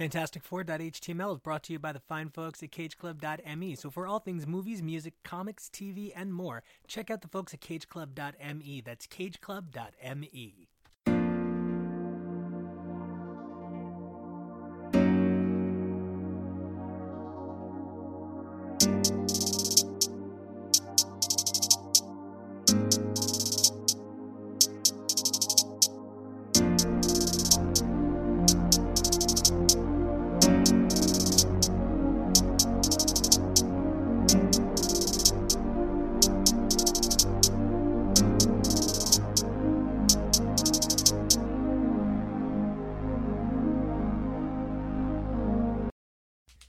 Fantastic4.html is brought to you by the fine folks at CageClub.me. So for all things movies, music, comics, TV, and more, check out the folks at CageClub.me. That's CageClub.me.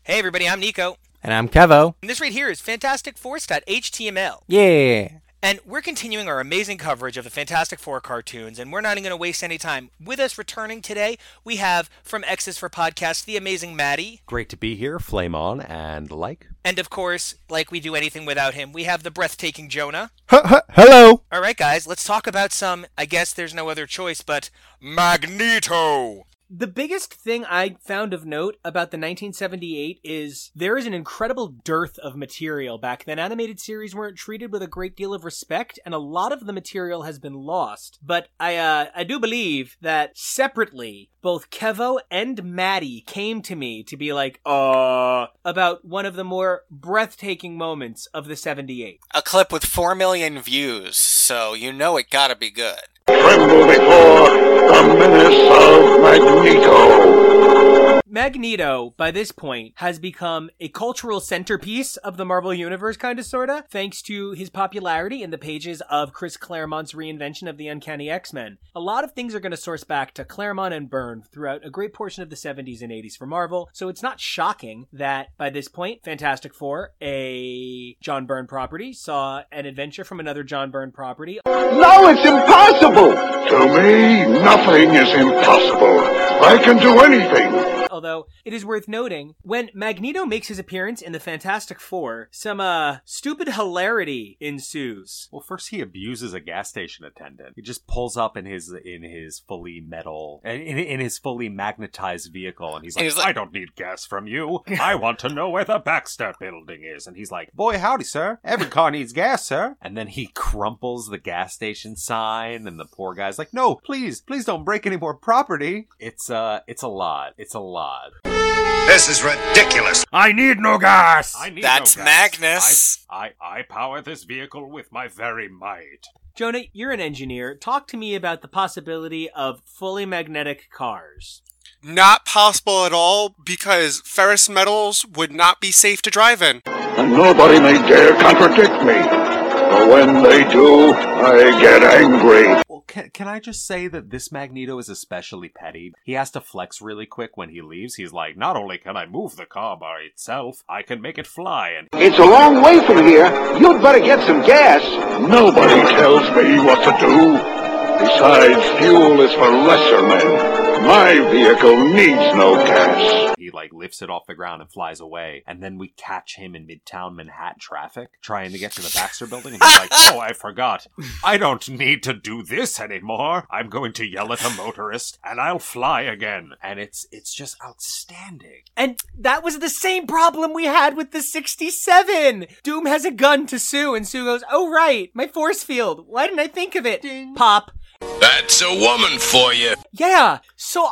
Hey everybody, I'm Nico. And I'm Kevo. And this right here is fantasticforce.html. Yeah. And we're continuing our amazing coverage of the Fantastic Four cartoons, and we're not even going to waste any time. With us returning today, we have, from Exes for Podcasts, the amazing Maddie. Great to be here, flame on, and like. And of course, like we do anything without him, we have the breathtaking Jonah. Hello. All right, guys, let's talk about some, I guess there's no other choice, but Magneto. The biggest thing I found of note about the 1978 is there is an incredible dearth of material back then. Animated series weren't treated with a great deal of respect, and a lot of the material has been lost. But I do believe that separately, both Kevo and Maddie came to me to be like, about one of the more breathtaking moments of the 78. A clip with 4 million views, so you know it gotta be good. Tremble before the menace of Magneto. Magneto, by this point, has become a cultural centerpiece of the Marvel Universe, kind of, sort of, thanks to his popularity in the pages of Chris Claremont's reinvention of the Uncanny X-Men. A lot of things are going to source back to Claremont and Byrne throughout a great portion of the 70s and 80s for Marvel, so it's not shocking that, by this point, Fantastic Four, a John Byrne property, saw an adventure from another John Byrne property. No, it's impossible! To me, nothing is impossible. I can do anything. Although, it is worth noting, when Magneto makes his appearance in the Fantastic Four, some, stupid hilarity ensues. Well, first he abuses a gas station attendant. He just pulls up in his fully magnetized vehicle, and he's like, I don't need gas from you. I want to know where the Baxter building is. And he's like, boy, howdy, sir. Every car needs gas, sir. And then he crumples the gas station sign, and the poor guy's like, no, please don't break any more property. It's a lot. This is ridiculous. I need no gas. That's no gas. Magnus. I power this vehicle with my very might. Jonah, you're an engineer. Talk to me about the possibility of fully magnetic cars. Not possible at all, because ferrous metals would not be safe to drive in. And nobody may dare contradict me. When they do, I get angry. Well, can I just say that this Magneto is especially petty? He has to flex really quick when he leaves. He's like, not only can I move the car by itself, I can make it fly. And it's a long way from here. You'd better get some gas. Nobody tells me what to do. Besides, fuel is for lesser men. My vehicle needs no gas. He, lifts it off the ground and flies away. And then we catch him in midtown Manhattan traffic, trying to get to the Baxter building. And he's like, oh, I forgot. I don't need to do this anymore. I'm going to yell at a motorist, and I'll fly again. And it's just outstanding. And that was the same problem we had with the 67. Doom has a gun to Sue, and Sue goes, oh, right, my force field. Why didn't I think of it? Ding. Pop. That's a woman for you. Yeah, so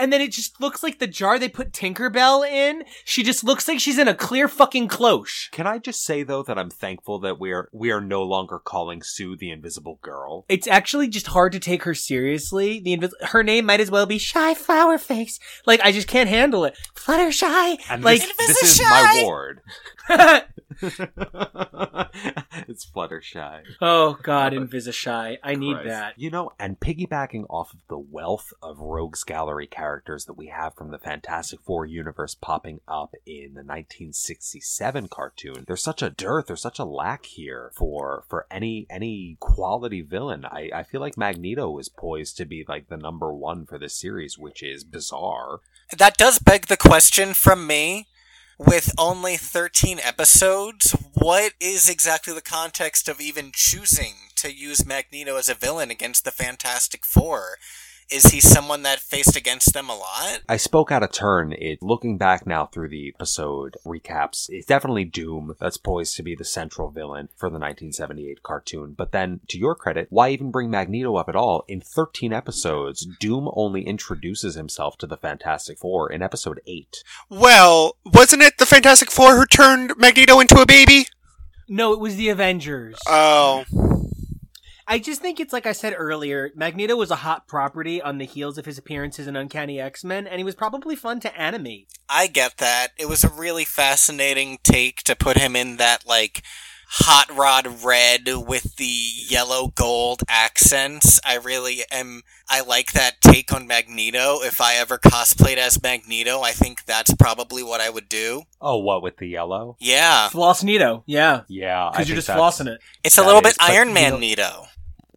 and then it just looks like the jar they put Tinkerbell in. She just looks like she's in a clear fucking cloche. Can I just say, though, that I'm thankful that we are no longer calling Sue the Invisible Girl? It's actually just hard to take her seriously. Her name might as well be Shy Flower Face. I just can't handle it. Fluttershy. And this is my ward. It's Fluttershy. Oh, God, Invisishy. I need that. You know, and piggybacking off of the wealth of Rogues Gallery characters that we have from the Fantastic Four universe popping up in the 1967 cartoon, there's such a dearth, there's such a lack here for any quality villain. I feel like Magneto is poised to be, the number one for this series, which is bizarre. That does beg the question from me. With only 13 episodes, what is exactly the context of even choosing to use Magneto as a villain against the Fantastic Four? Is he someone that faced against them a lot? I spoke out of turn. Looking back now through the episode recaps, it's definitely Doom that's poised to be the central villain for the 1978 cartoon. But then, to your credit, why even bring Magneto up at all? In 13 episodes, Doom only introduces himself to the Fantastic Four in episode 8. Well, wasn't it the Fantastic Four who turned Magneto into a baby? No, it was the Avengers. Oh. I just think it's like I said earlier, Magneto was a hot property on the heels of his appearances in Uncanny X-Men, and he was probably fun to animate. I get that. It was a really fascinating take to put him in that, like, hot rod red with the yellow gold accents. I like that take on Magneto. If I ever cosplayed as Magneto, I think that's probably what I would do. Oh, what, with the yellow? Yeah. Floss-Nito, yeah. Yeah. Because you're just flossing it. It's a little bit Iron Man-Nito.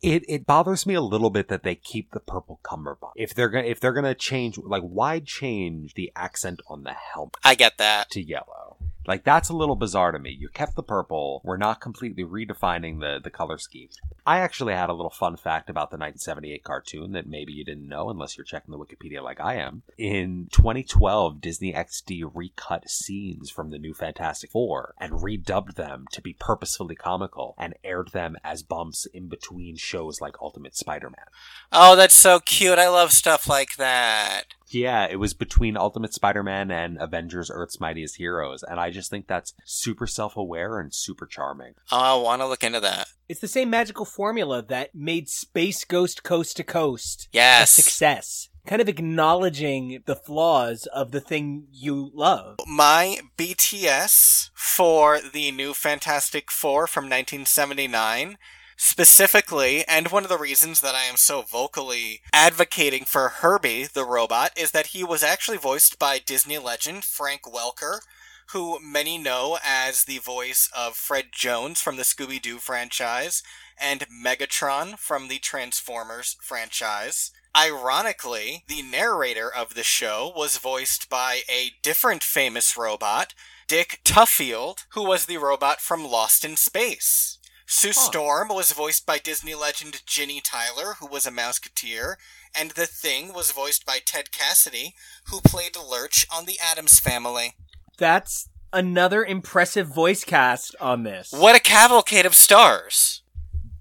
It bothers me a little bit that they keep the purple cummerbund. If they're gonna change, like, why change the accent on the helmet? I get that. To yellow. Like, that's a little bizarre to me. You kept the purple. We're not completely redefining the color scheme. I actually had a little fun fact about the 1978 cartoon that maybe you didn't know unless you're checking the Wikipedia like I am. In 2012, Disney XD recut scenes from the new Fantastic Four and redubbed them to be purposefully comical and aired them as bumps in between shows like Ultimate Spider-Man. Oh, that's so cute. I love stuff like that. Yeah, it was between Ultimate Spider-Man and Avengers Earth's Mightiest Heroes, and I just think that's super self-aware and super charming. I want to look into that. It's the same magical formula that made Space Ghost Coast to Coast a success. Kind of acknowledging the flaws of the thing you love. My BTS for the new Fantastic Four from 1979... Specifically, and one of the reasons that I am so vocally advocating for Herbie the robot is that he was actually voiced by Disney legend Frank Welker, who many know as the voice of Fred Jones from the Scooby-Doo franchise and Megatron from the Transformers franchise. Ironically, the narrator of the show was voiced by a different famous robot, Dick Tuffield, who was the robot from Lost in Space. Sue Storm was voiced by Disney legend Ginny Tyler, who was a Mouseketeer, and The Thing was voiced by Ted Cassidy, who played Lurch on The Addams Family. That's another impressive voice cast on this. What a cavalcade of stars.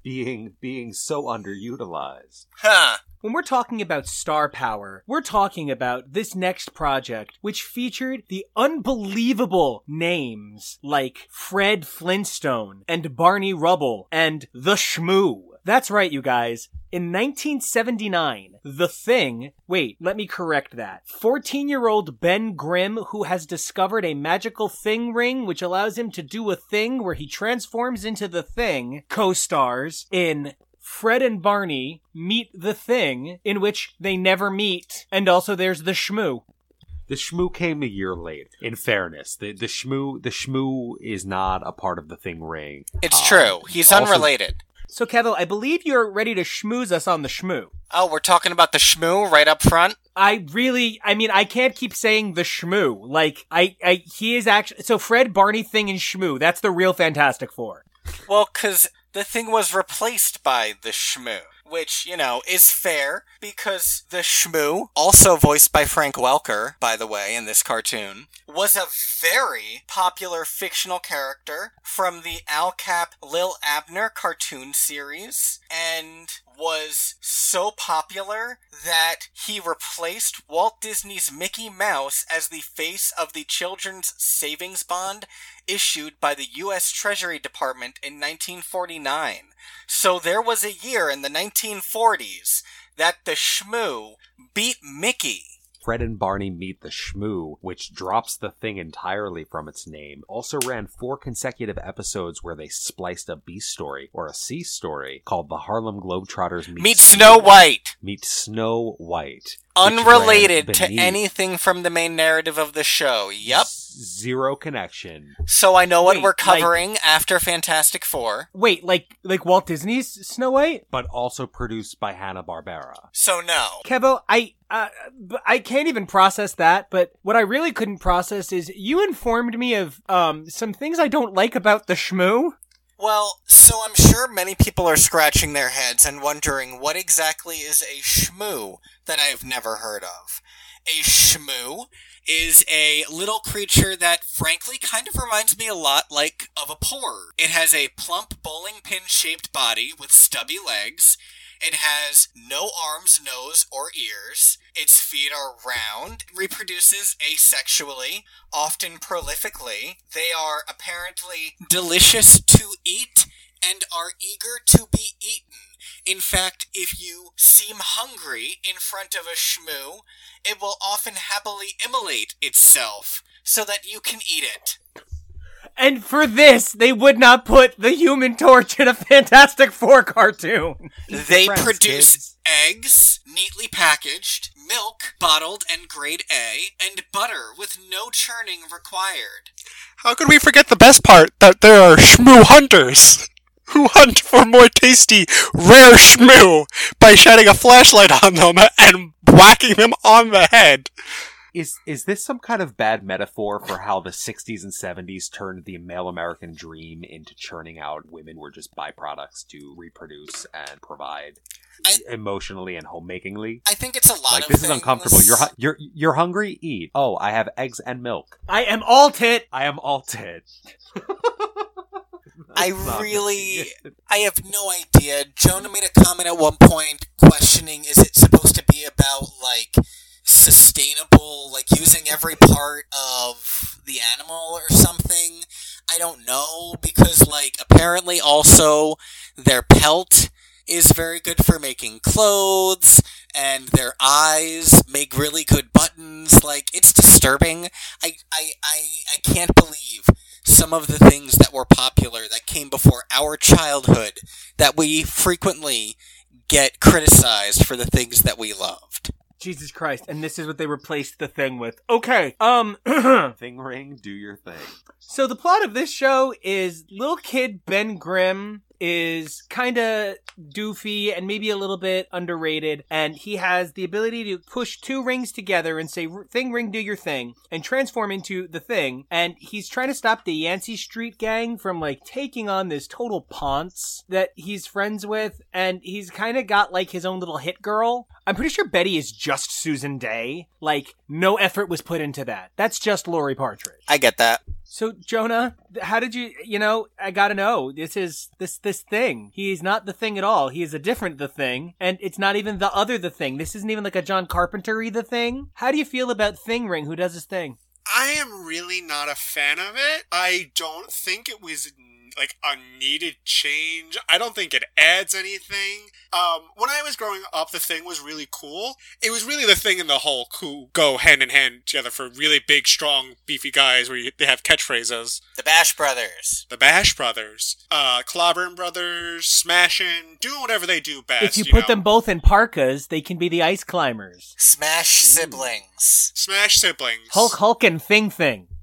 Being so underutilized. Huh. When we're talking about star power, we're talking about this next project, which featured the unbelievable names like Fred Flintstone and Barney Rubble and The Shmoo. That's right, you guys. In 1979, The Thing... Wait, let me correct that. 14-year-old Ben Grimm, who has discovered a magical thing ring, which allows him to do a thing where he transforms into The Thing, co-stars in... Fred and Barney meet The Thing, in which they never meet, and also there's The Shmoo. The Shmoo came a year late, in fairness. The Shmoo is not a part of the Thing ring. It's true. He's unrelated. So, Kevil, I believe you're ready to schmooze us on The Shmoo. Oh, we're talking about The Shmoo right up front? I can't keep saying The Shmoo. Like, he is actually... So, Fred, Barney, Thing, and Shmoo. That's the real Fantastic Four. Well, because... The Thing was replaced by The Shmoo, which, you know, is fair, because The Shmoo, also voiced by Frank Welker, by the way, in this cartoon, was a very popular fictional character from the Al Cap Lil Abner cartoon series, and was so popular that he replaced Walt Disney's Mickey Mouse as the face of the Children's Savings Bond issued by the U.S. Treasury Department in 1949. So there was a year in the 1940s that The Shmoo beat Mickey. Fred and Barney meet The Shmoo, which drops The Thing entirely from its name. Also ran 4 consecutive episodes where they spliced a B story, or a C story, called The Harlem Globetrotters Meet Snow White. Meet Snow White. Unrelated to anything from the main narrative of the show. Yep. Zero connection. So I know what we're covering after Fantastic Four. Wait, like Walt Disney's Snow White? But also produced by Hanna-Barbera. So no. Kevo, I can't even process that, but what I really couldn't process is you informed me of some things I don't like about The Shmoo. Well, so I'm sure many people are scratching their heads and wondering what exactly is a shmoo that I've never heard of. A shmoo is a little creature that frankly kind of reminds me a lot like of a porg. It has a plump bowling pin shaped body with stubby legs. It has no arms, nose, or ears. Its feet are round. It reproduces asexually, often prolifically. They are apparently delicious to eat and are eager to be eaten. In fact, if you seem hungry in front of a shmoo, it will often happily immolate itself so that you can eat it. And for this, they would not put the Human Torch in a Fantastic Four cartoon. They produce eggs, neatly packaged, milk, bottled and grade A, and butter with no churning required. How could we forget the best part, that there are shmoo hunters who hunt for more tasty, rare shmoo by shining a flashlight on them and whacking them on the head? Is this some kind of bad metaphor for how the 60s and 70s turned the male American dream into churning out women were just byproducts to reproduce and provide emotionally and homemakingly? I think it's a lot of things. This is uncomfortable. You're hungry? Eat. Oh, I have eggs and milk. I am all tit. I have no idea. Jonah made a comment at one point questioning, is it supposed to be about, like, sustainable, like using every part of the animal or something? I don't know, because, like, apparently also their pelt is very good for making clothes, and their eyes make really good buttons. Like, it's disturbing. I can't believe some of the things that were popular that came before our childhood that we frequently get criticized for the things that we loved. Jesus Christ, and this is what they replaced the thing with. Okay, Thing ring, do your thing. So the plot of this show is little kid Ben Grimm is kind of doofy and maybe a little bit underrated, and he has the ability to push two rings together and say, thing ring, do your thing, and transform into the thing. And he's trying to stop the Yancey Street gang from, like, taking on this total ponce that he's friends with, and he's kind of got, like, his own little hit girl. I'm pretty sure Betty is just Susan Day. Like, no effort was put into that. That's just Lori Partridge. I get that. So, Jonah, how did you know, I gotta know, this is this thing. He is not the thing at all. He is a different the thing, and it's not even the other the thing. This isn't even like a John Carpenter-y the thing. How do you feel about Thing Ring, who does his thing? I am really not a fan of it. I don't think it was, like, a needed change. I don't think it adds anything. When I was growing up, the thing was really cool. It was really the thing and the Hulk who go hand in hand together for really big, strong, beefy guys where they have catchphrases. The Bash Brothers. Clobbering Brothers, smashing, doing whatever they do best. If you put them both in parkas, they can be the Ice Climbers. Smash siblings. Hulk and Thing.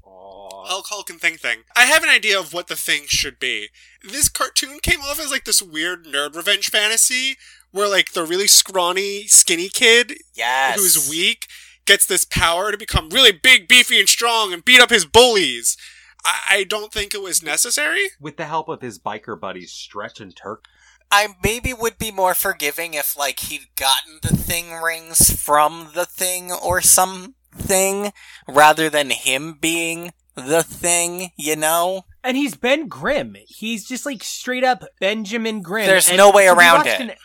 Hulk and Thing. I have an idea of what the thing should be. This cartoon came off as, like, this weird nerd revenge fantasy where, like, the really scrawny, skinny kid who's weak gets this power to become really big, beefy, and strong and beat up his bullies. I don't think it was necessary. With the help of his biker buddies Stretch and Turk. I maybe would be more forgiving if, like, he'd gotten the thing rings from the thing or something rather than him being the thing, you know? And he's Ben Grimm. He's just, like, straight up Benjamin Grimm. There's no way around it.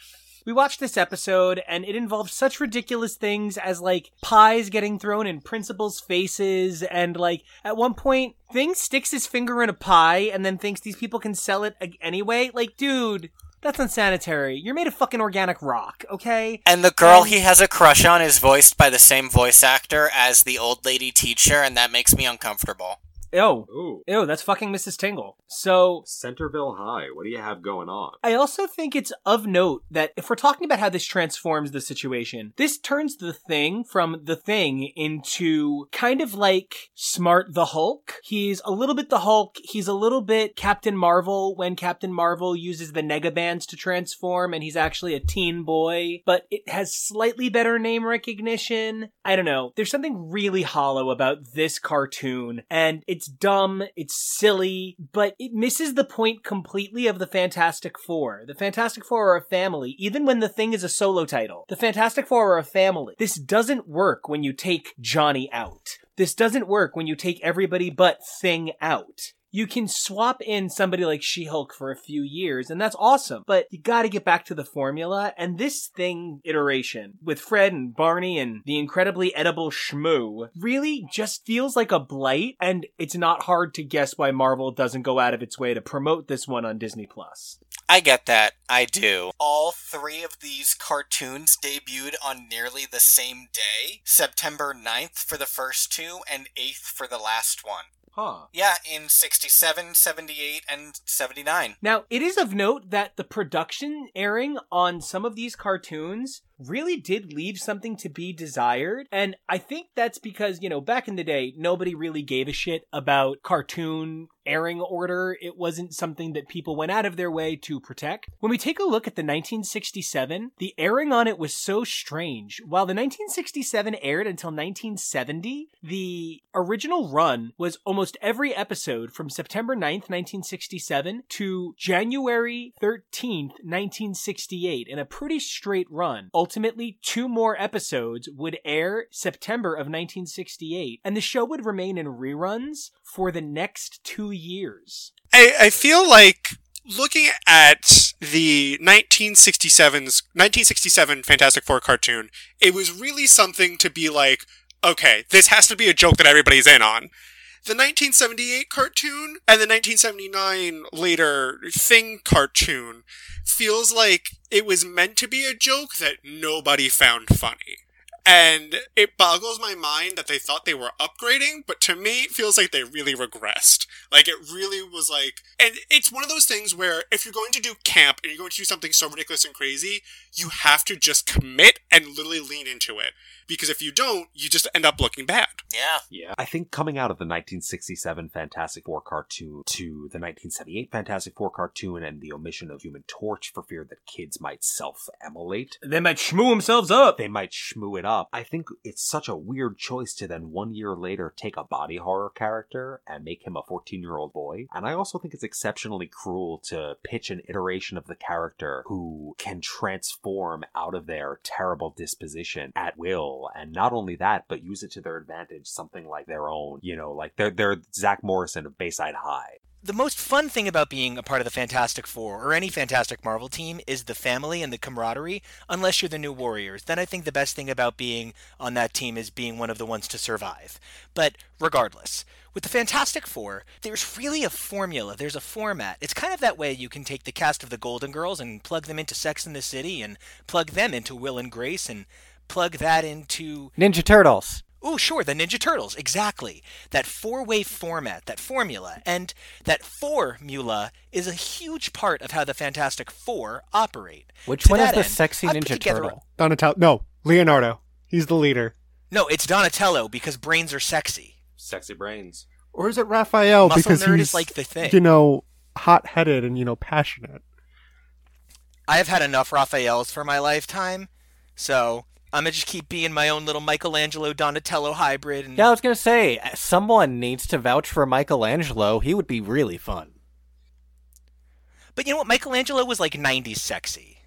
We watched this episode, and it involved such ridiculous things as, like, pies getting thrown in principals' faces, and, like, at one point, Thing sticks his finger in a pie and then thinks these people can sell it anyway. Like, dude, that's unsanitary. You're made of fucking organic rock, okay? And the girl he has a crush on is voiced by the same voice actor as the old lady teacher, and that makes me uncomfortable. Ew, that's fucking Mrs. Tingle. So, Centerville High, what do you have going on? I also think it's of note that if we're talking about how this transforms the situation, this turns the thing from the thing into kind of like Smart the Hulk. He's a little bit the Hulk. He's a little bit Captain Marvel when Captain Marvel uses the Negabands to transform, and he's actually a teen boy, but it has slightly better name recognition. I don't know. There's something really hollow about this cartoon, and it It's dumb, it's silly, but it misses the point completely of the Fantastic Four. The Fantastic Four are a family, even when the thing is a solo title. The Fantastic Four are a family. This doesn't work when you take Johnny out. This doesn't work when you take everybody but Thing out. You can swap in somebody like She-Hulk for a few years, and that's awesome, but you gotta get back to the formula, and this Thing iteration, with Fred and Barney and the incredibly edible Shmoo, really just feels like a blight, and it's not hard to guess why Marvel doesn't go out of its way to promote this one on Disney+. I get that. I do. All three of these cartoons debuted on nearly the same day, September 9th for the first two, and 8th for the last one. Huh. Yeah, in 67, 78, and 79. Now, it is of note that the production airing on some of these cartoons really did leave something to be desired. And I think that's because, you know, back in the day, nobody really gave a shit about cartoon airing order. It wasn't something that people went out of their way to protect. When we take a look at the 1967, the airing on it was so strange. While the 1967 aired until 1970, the original run was almost every episode from September 9th, 1967 to January 13th, 1968 in a pretty straight run. Ultimately, two more episodes would air September of 1968, and the show would remain in reruns for the next 2 years. I feel like looking at the 1967 Fantastic Four cartoon, it was really something to be like, okay, this has to be a joke that everybody's in on. The 1978 cartoon and the 1979 later Thing cartoon feels like it was meant to be a joke that nobody found funny. And it boggles my mind that they thought they were upgrading, but to me, it feels like they really regressed. Like, it really was like... And it's one of those things where if you're going to do camp and you're going to do something so ridiculous and crazy, you have to just commit and literally lean into it. Because if you don't, you just end up looking bad. Yeah. I think coming out of the 1967 Fantastic Four cartoon to the 1978 Fantastic Four cartoon and the omission of Human Torch for fear that kids might self-immolate. They might shmoo themselves up. They might shmoo it up. I think it's such a weird choice to then 1 year later take a body horror character and make him a 14-year-old boy. And I also think it's exceptionally cruel to pitch an iteration of the character who can transform out of their terrible disposition at will. And not only that, but use it to their advantage, something like their own, you know, like they're Zach Morrison of Bayside High. The most fun thing about being a part of the Fantastic Four or any Fantastic Marvel team is the family and the camaraderie, unless you're the New Warriors. Then I think the best thing about being on that team is being one of the ones to survive. But regardless, with the Fantastic Four, there's really a formula. There's a format. It's kind of that way you can take the cast of the Golden Girls and plug them into Sex and the City and plug them into Will and Grace and plug that into... Ninja Turtles. Oh, sure, the Ninja Turtles, exactly. That four-way format, that formula, and that formula is a huge part of how the Fantastic Four operate. Which one is the sexy Ninja Turtle? Donatello. No, Leonardo. He's the leader. No, it's Donatello because brains are sexy. Sexy brains. Or is it Raphael because he's, like the thing, you know, hot-headed and, you know, passionate? I have had enough Raphaels for my lifetime, so... I'm going to just keep being my own little Michelangelo-Donatello hybrid. And... Yeah, I was going to say, someone needs to vouch for Michelangelo. He would be really fun. But you know what? Michelangelo was like 90s sexy.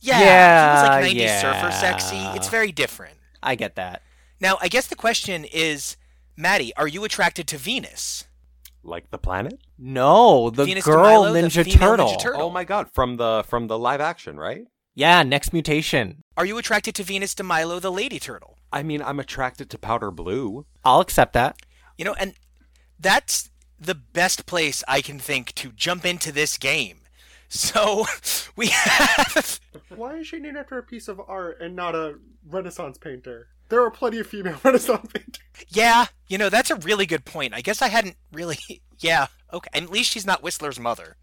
Yeah, he was like 90s surfer sexy. It's very different. I get that. Now, I guess the question is, Maddie, are you attracted to Venus? Like the planet? No, the Venus girl DeMilo, the female Ninja Turtle. Oh my god, from the live action, right? Yeah, next mutation. Are you attracted to Venus de Milo, the lady turtle? I mean, I'm attracted to powder blue. I'll accept that. You know, and that's the best place I can think to jump into this game. So we have... Why is she named after a piece of art and not a Renaissance painter? There are plenty of female Renaissance painters. Yeah, you know, that's a really good point. I guess I hadn't really... Yeah, okay. And at least she's not Whistler's mother.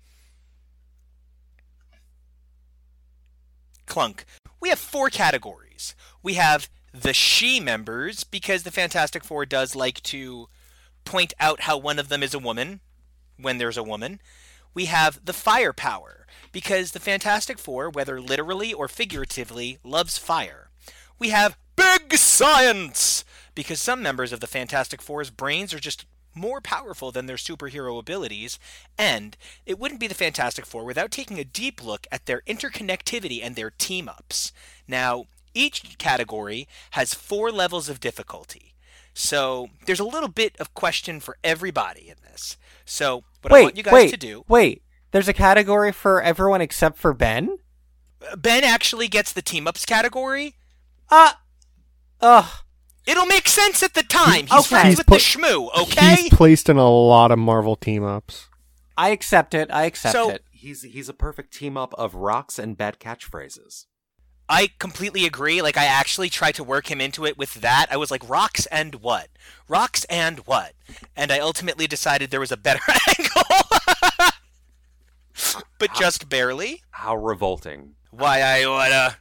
Clunk. We have four categories. We have the She members, because the Fantastic Four does like to point out how one of them is a woman, when there's a woman. We have the firepower, because the Fantastic Four, whether literally or figuratively, loves fire. We have Big Science, because some members of the Fantastic Four's brains are just more powerful than their superhero abilities, and it wouldn't be the Fantastic Four without taking a deep look at their interconnectivity and their team-ups. Now, each category has 4 levels of difficulty, so there's a little bit of question for everybody in this. So what I want you guys to do... there's a category for everyone except for Ben? Ben actually gets the team-ups category? It'll make sense at the time. He's friends with the Shmoo, okay? He's placed in a lot of Marvel team-ups. I accept it. I accept it. He's a perfect team-up of rocks and bad catchphrases. I completely agree. Like, I actually tried to work him into it with that. I was like, rocks and what? Rocks and what? And I ultimately decided there was a better angle. But how, just barely. How revolting. Why I oughta.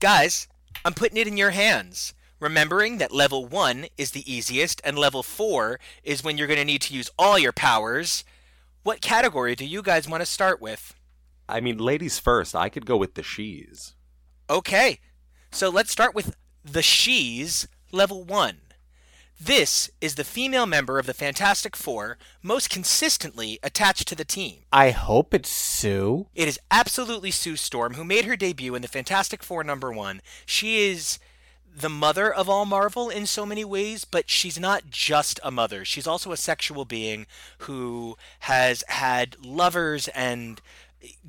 Guys, I'm putting it in your hands, remembering that level 1 is the easiest, and level 4 is when you're going to need to use all your powers. What category do you guys want to start with? I mean, ladies first. I could go with the she's. Okay, so let's start with the she's, level 1. This is the female member of the Fantastic Four most consistently attached to the team. I hope it's Sue. It is absolutely Sue Storm, who made her debut in the Fantastic Four #1. She is the mother of all Marvel in so many ways, but she's not just a mother. She's also a sexual being who has had lovers and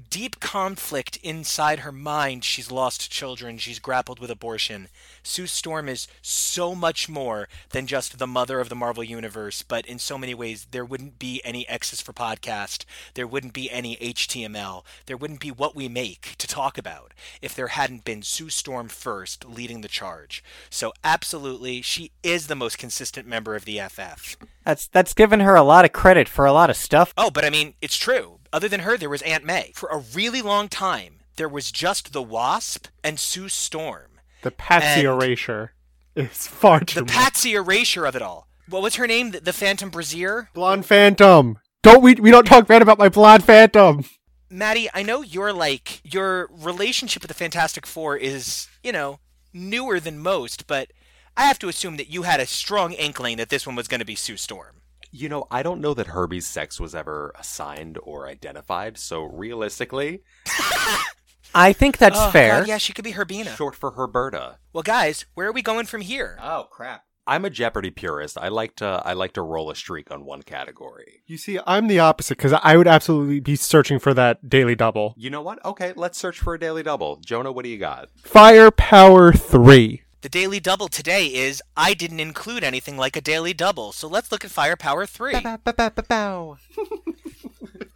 deep conflict inside her mind. She's lost children. She's grappled with abortion. Sue Storm is so much more than just the mother of the Marvel Universe, but in so many ways, there wouldn't be any Exes for Podcast. There wouldn't be any HTML. There wouldn't be What We Make to talk about if there hadn't been Sue Storm first leading the charge. So absolutely, she is the most consistent member of the FF. That's given her a lot of credit for a lot of stuff. Oh, but I mean, it's true. Other than her, there was Aunt May. For a really long time, there was just the Wasp and Sue Storm. The Patsy erasure is far too much. The Patsy erasure of it all. What was her name? The Phantom Brazier? Blonde Phantom. We don't talk bad about my Blonde Phantom. Maddie, I know your relationship with the Fantastic Four is, newer than most, but I have to assume that you had a strong inkling that this one was going to be Sue Storm. I don't know that Herbie's sex was ever assigned or identified, so realistically... I think that's fair. God, yeah, she could be Herbina. Short for Herberta. Well, guys, where are we going from here? Oh, crap. I'm a Jeopardy purist. I like to roll a streak on one category. You see, I'm the opposite, because I would absolutely be searching for that daily double. You know what? Okay, let's search for a daily double. Jonah, what do you got? Firepower 3. The daily double today is, I didn't include anything like a daily double, so let's look at Firepower 3. Bow, bow, bow, bow, bow.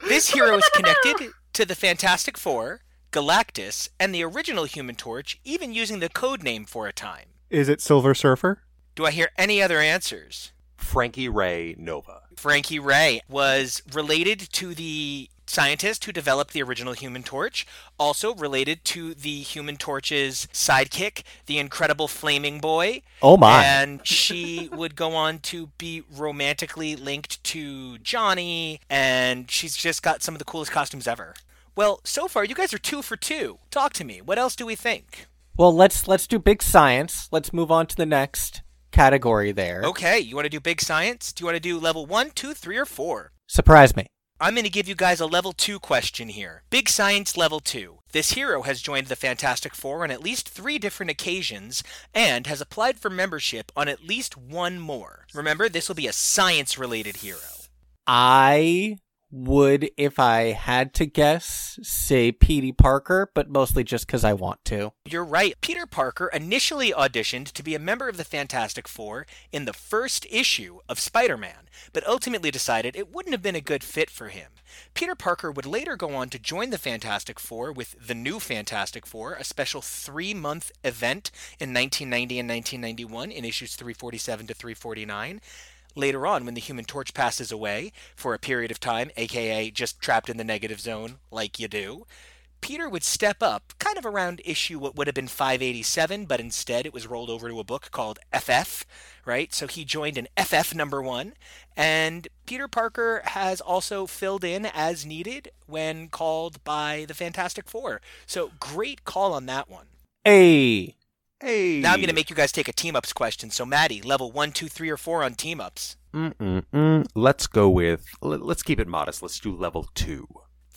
This hero is connected to the Fantastic Four, Galactus, and the original Human Torch, even using the code name for a time. Is it Silver Surfer? Do I hear any other answers? Frankie Ray Nova. Frankie Ray was related to the scientist who developed the original Human Torch, also related to the Human Torch's sidekick, the Incredible Flaming Boy. Oh my. And she would go on to be romantically linked to Johnny, and she's just got some of the coolest costumes ever. Well, so far you guys are 2 for 2. Talk to me. What else do we think? Well, let's do big science. Let's move on to the next category there. Okay, you want to do big science? Do you want to do level 1, 2, 3, or 4? Surprise me. I'm going to give you guys a level 2 question here. Big Science level 2. This hero has joined the Fantastic Four on at least 3 different occasions and has applied for membership on at least 1 more. Remember, this will be a science-related hero. I would, if I had to guess, say Petey Parker, but mostly just because I want to. You're right. Peter Parker initially auditioned to be a member of the Fantastic Four in the first issue of Spider-Man, but ultimately decided it wouldn't have been a good fit for him. Peter Parker would later go on to join the Fantastic Four with the New Fantastic Four, a special 3-month event in 1990 and 1991 in issues 347 to 349. Later on, when the Human Torch passes away for a period of time, a.k.a. just trapped in the negative zone like you do, Peter would step up kind of around issue what would have been 587, but instead it was rolled over to a book called FF, right? So he joined an FF #1, and Peter Parker has also filled in as needed when called by the Fantastic Four. So great call on that one. Hey, Hey. Now I'm going to make you guys take a team-ups question. So, Maddie, level 1, 2, 3, or 4 on team-ups. Let's go with... Let's keep it modest. Let's do level 2.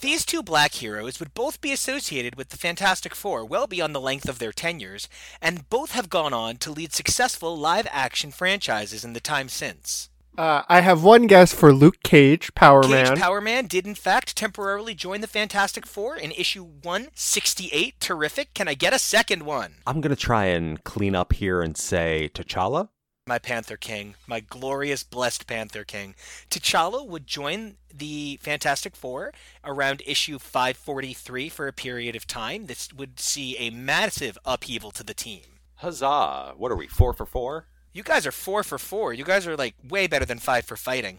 These two black heroes would both be associated with the Fantastic Four well beyond the length of their tenures, and both have gone on to lead successful live-action franchises in the time since. I have one guess for Luke Cage, Power Man. Cage, Power Man, did in fact temporarily join the Fantastic Four in issue 168. Terrific. Can I get a second one? I'm going to try and clean up here and say T'Challa. My Panther King, my glorious, blessed Panther King. T'Challa would join the Fantastic Four around issue 543 for a period of time. This would see a massive upheaval to the team. Huzzah. What are we, 4 for 4? You guys are 4 for 4. You guys are, like, way better than 5 for fighting.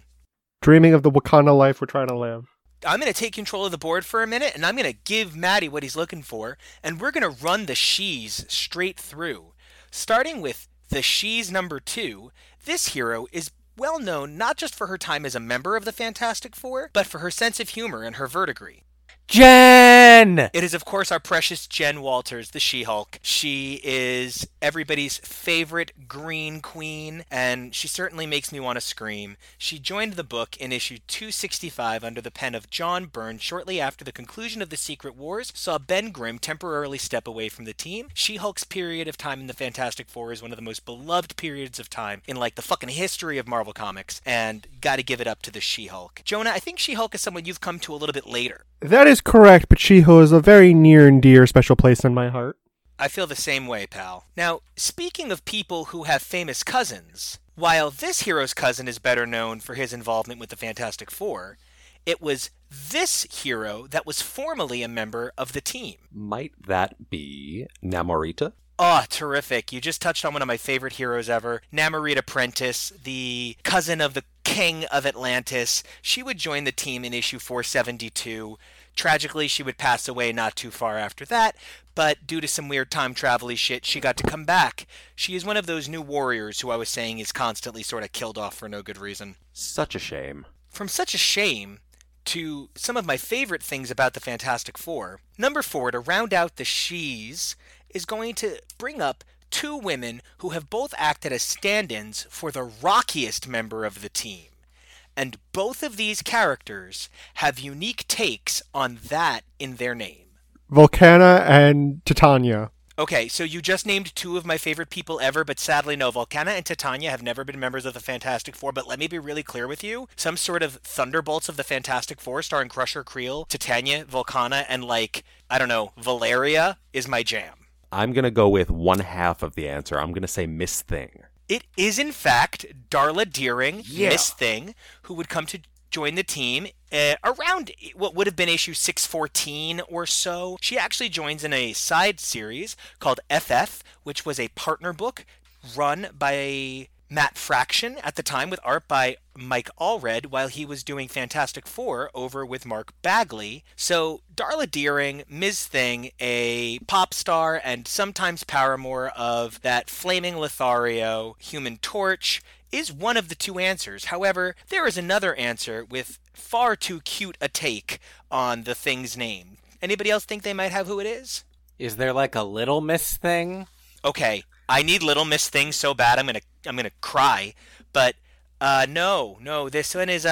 Dreaming of the Wakanda life we're trying to live. I'm going to take control of the board for a minute, and I'm going to give Maddie what he's looking for, and we're going to run the she's straight through. Starting with the she's number 2, this hero is well known not just for her time as a member of the Fantastic Four, but for her sense of humor and her verdigris. Jen! It is, of course, our precious Jen Walters, the She-Hulk. She is everybody's favorite green queen, and she certainly makes me want to scream. She joined the book in issue 265 under the pen of John Byrne shortly after the conclusion of the Secret Wars saw Ben Grimm temporarily step away from the team. She-Hulk's period of time in the Fantastic Four is one of the most beloved periods of time in, like, the fucking history of Marvel Comics, and gotta give it up to the She-Hulk. Jonah, I think She-Hulk is someone you've come to a little bit later. That is correct, but She-Hulk is a very near and dear special place in my heart. I feel the same way, pal. Now, speaking of people who have famous cousins, while this hero's cousin is better known for his involvement with the Fantastic Four, it was this hero that was formerly a member of the team. Might that be Namorita? Oh, terrific. You just touched on one of my favorite heroes ever, Namorita Prentice, the cousin of the King of Atlantis. She would join the team in issue 472. Tragically, she would pass away not too far after that, but due to some weird time-travel-y shit, she got to come back. She is one of those New Warriors who I was saying is constantly sort of killed off for no good reason. Such a shame. From such a shame to some of my favorite things about the Fantastic Four, number 4, to round out the she's, is going to bring up two women who have both acted as stand-ins for the rockiest member of the team. And both of these characters have unique takes on that in their name. Volcana and Titania. Okay, so you just named two of my favorite people ever, but sadly no. Volcana and Titania have never been members of the Fantastic Four, but let me be really clear with you. Some sort of Thunderbolts of the Fantastic Four starring Crusher Creel, Titania, Volcana, and, like, I don't know, Valeria is my jam. I'm going to go with one half of the answer. I'm going to say Miss Thing. It is, in fact, Darla Deering, yeah. Miss Thing, who would come to join the team around what would have been issue 614 or so. She actually joins in a side series called FF, which was a partner book run by Matt Fraction at the time with art by Mike Allred while he was doing Fantastic Four over with Mark Bagley. So Darla Deering, Ms. Thing, a pop star and sometimes paramour of that flaming Lothario, Human Torch, is one of the two answers. However, there is another answer with far too cute a take on the Thing's name. Anybody else think they might have who it is? Is there, like, a Little Miss Thing? Okay, I need Little Miss Thing so bad I'm gonna cry, but no, this one is,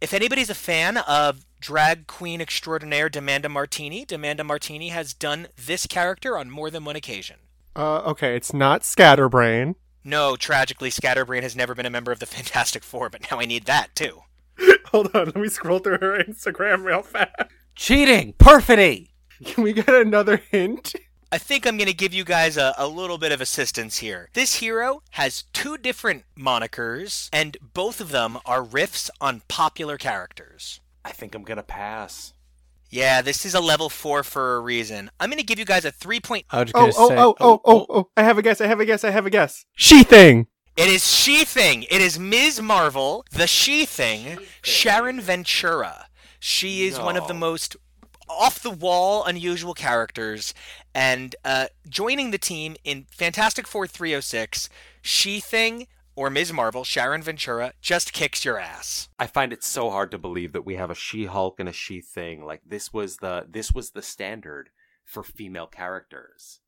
if anybody's a fan of drag queen extraordinaire Demanda Martini has done this character on more than one occasion. Okay, it's not Scatterbrain. No, tragically, Scatterbrain has never been a member of the Fantastic Four, but now I need that, too. Hold on, let me scroll through her Instagram real fast. Cheating! Perfidy! Can we get another hint? I think I'm going to give you guys a little bit of assistance here. This hero has two different monikers, and both of them are riffs on popular characters. I think I'm going to pass. Yeah, this is a level 4 for a reason. I'm going to give you guys a 3-point... I have a guess. She-Thing! It is She-Thing! It is Ms. Marvel, the She-Thing, Sharon Ventura. She is one of the most off-the-wall, unusual characters, and joining the team in Fantastic Four 306, She-Thing, or Ms. Marvel, Sharon Ventura, just kicks your ass. I find it so hard to believe that we have a She-Hulk and a She-Thing. Like, this was the standard for female characters.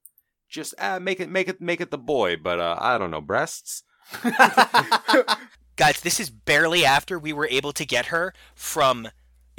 just make it the boy, but I don't know, breasts. Guys, this is barely after we were able to get her from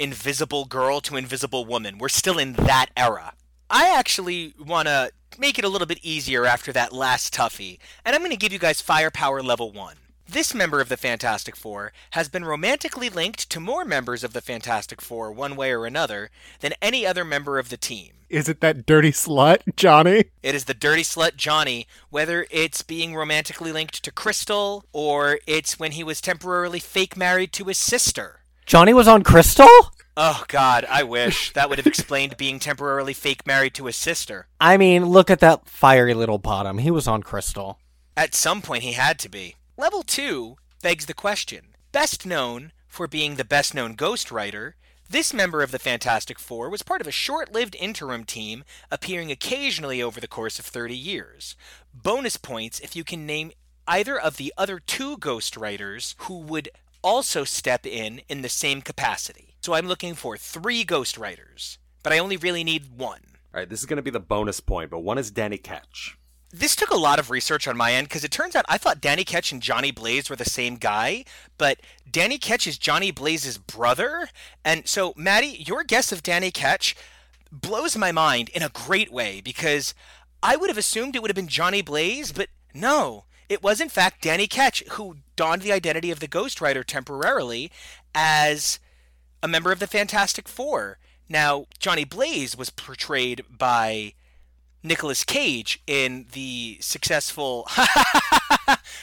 Invisible Girl to Invisible Woman. We're still in that era. I actually want to make it a little bit easier after that last toughie, and I'm going to give you guys Firepower Level 1. This member of the Fantastic Four has been romantically linked to more members of the Fantastic Four one way or another than any other member of the team. Is it that dirty slut, Johnny? It is the dirty slut, Johnny, whether it's being romantically linked to Crystal or it's when he was temporarily fake married to his sister. Johnny was on Crystal? Oh, God, I wish. That would have explained being temporarily fake married to his sister. I mean, look at that fiery little bottom. He was on Crystal. At some point, he had to be. Level 2 begs the question. Best known for being the best-known ghostwriter, this member of the Fantastic Four was part of a short-lived interim team appearing occasionally over the course of 30 years. Bonus points if you can name either of the other two ghostwriters who would also step in the same capacity. So I'm looking for 3 ghostwriters, but I only really need one. All right, this is going to be the bonus point, but one is Danny Ketch. This took a lot of research on my end, because it turns out I thought Danny Ketch and Johnny Blaze were the same guy, but Danny Ketch is Johnny Blaze's brother. And so, Maddie, your guess of Danny Ketch blows my mind in a great way, because I would have assumed it would have been Johnny Blaze, but no, it was in fact Danny Ketch, who donned the identity of the Ghost Rider temporarily as a member of the Fantastic Four. Now, Johnny Blaze was portrayed by Nicolas Cage in the successful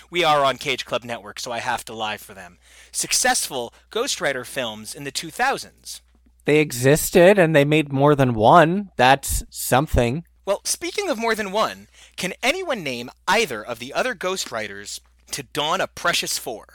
we are on Cage Club Network, so I have to lie for them. Successful Ghost Rider films in the 2000s. They existed and they made more than one. That's something. Well, speaking of more than one, can anyone name either of the other Ghost Riders to dawn a Precious Four?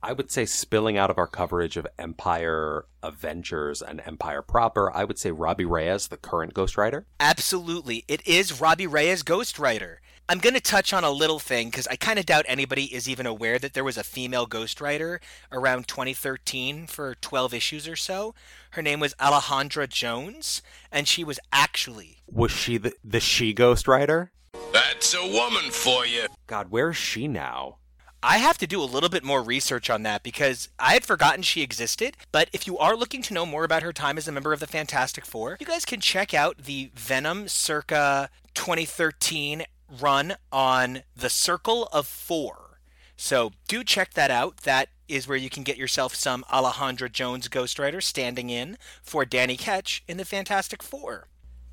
I would say, spilling out of our coverage of Empire, Avengers, and Empire proper, I would say Robbie Reyes, the current Ghost Rider. Absolutely. It is Robbie Reyes' Ghost Rider. I'm going to touch on a little thing, because I kind of doubt anybody is even aware that there was a female Ghost Rider around 2013 for 12 issues or so. Her name was Alejandra Jones, and she was actually... Was she the She Ghost Rider? That's a woman for you. God, where is she now? I have to do a little bit more research on that, because I had forgotten she existed, but if you are looking to know more about her time as a member of the Fantastic Four, you guys can check out the Venom circa 2013 run on The Circle of Four. So do check that out. That is where you can get yourself some Alejandra Jones Ghost Rider standing in for Danny Ketch in the Fantastic Four.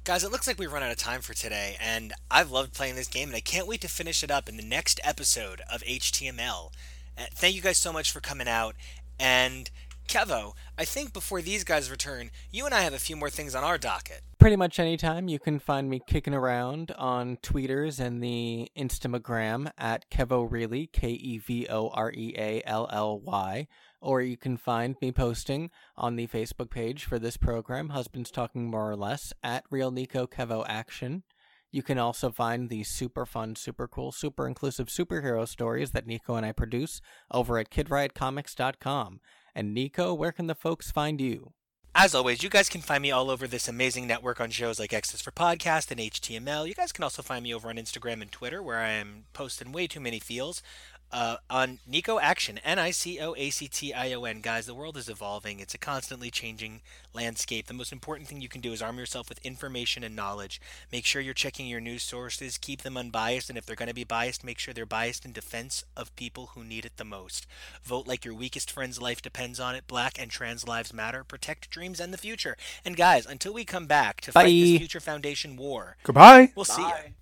Guys, it looks like we've run out of time for today, and I've loved playing this game, and I can't wait to finish it up in the next episode of HTML. Thank you guys so much for coming out, and Kevo, I think before these guys return, you and I have a few more things on our docket. Pretty much anytime you can find me kicking around on Tweeters and the Instagram at Kevorally, Kevoreally. Or you can find me posting on the Facebook page for this program, Husbands Talking More or Less, at Real Nico Kevo Action. You can also find the super fun, super cool, super inclusive superhero stories that Nico and I produce over at KidRiotComics.com. And Nico, where can the folks find you? As always, you guys can find me all over this amazing network on shows like Exes for Podcasts and HTML. You guys can also find me over on Instagram and Twitter, where I am posting way too many feels. On Nico Action, Nicoaction. Guys, the world is evolving. It's a constantly changing landscape. The most important thing you can do is arm yourself with information and knowledge. Make sure you're checking your news sources. Keep them unbiased, and if they're going to be biased, make sure they're biased in defense of people who need it the most. Vote like your weakest friend's life depends on it. Black and trans lives matter. Protect dreams and the future. And guys, until we come back to fight this future foundation war, goodbye. We'll see you.